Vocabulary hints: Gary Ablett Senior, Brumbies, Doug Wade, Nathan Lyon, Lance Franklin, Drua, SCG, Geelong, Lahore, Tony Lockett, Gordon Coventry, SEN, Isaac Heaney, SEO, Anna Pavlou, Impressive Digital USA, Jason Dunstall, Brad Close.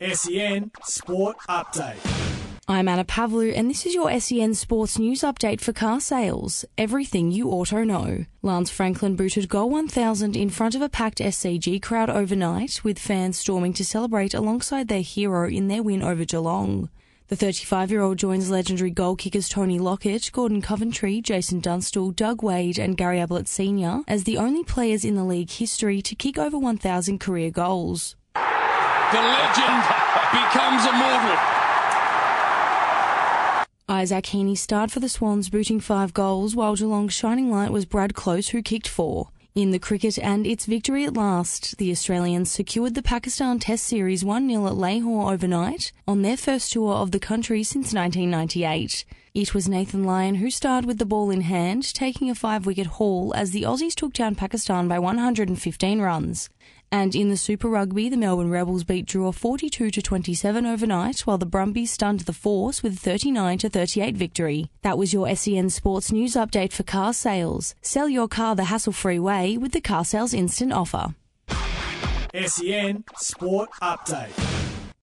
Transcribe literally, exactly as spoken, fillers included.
S E N Sport Update. I'm Anna Pavlou, and this is your S E N Sports News Update for car sales. Everything you auto know. Lance Franklin booted Goal one thousand in front of a packed S C G crowd overnight, with fans storming to celebrate alongside their hero in their win over Geelong. The thirty-five-year-old joins legendary goal kickers Tony Lockett, Gordon Coventry, Jason Dunstall, Doug Wade and Gary Ablett Senior as the only players in the league history to kick over one thousand career goals. The legend becomes immortal. Isaac Heaney starred for the Swans, booting five goals, while Geelong's shining light was Brad Close, who kicked four. In the cricket and its victory at last, the Australians secured the Pakistan Test Series one nil at Lahore overnight on their first tour of the country since nineteen ninety-eight. It was Nathan Lyon who starred with the ball in hand, taking a five-wicket haul as the Aussies took down Pakistan by one hundred fifteen runs. And in the Super Rugby, the Melbourne Rebels beat Drua forty-two to twenty-seven overnight, while the Brumbies stunned the Force with a thirty-nine to thirty-eight victory. That was your S E N Sports News Update for car sales. Sell your car the hassle-free way with the Car Sales Instant Offer. S E N Sport Update.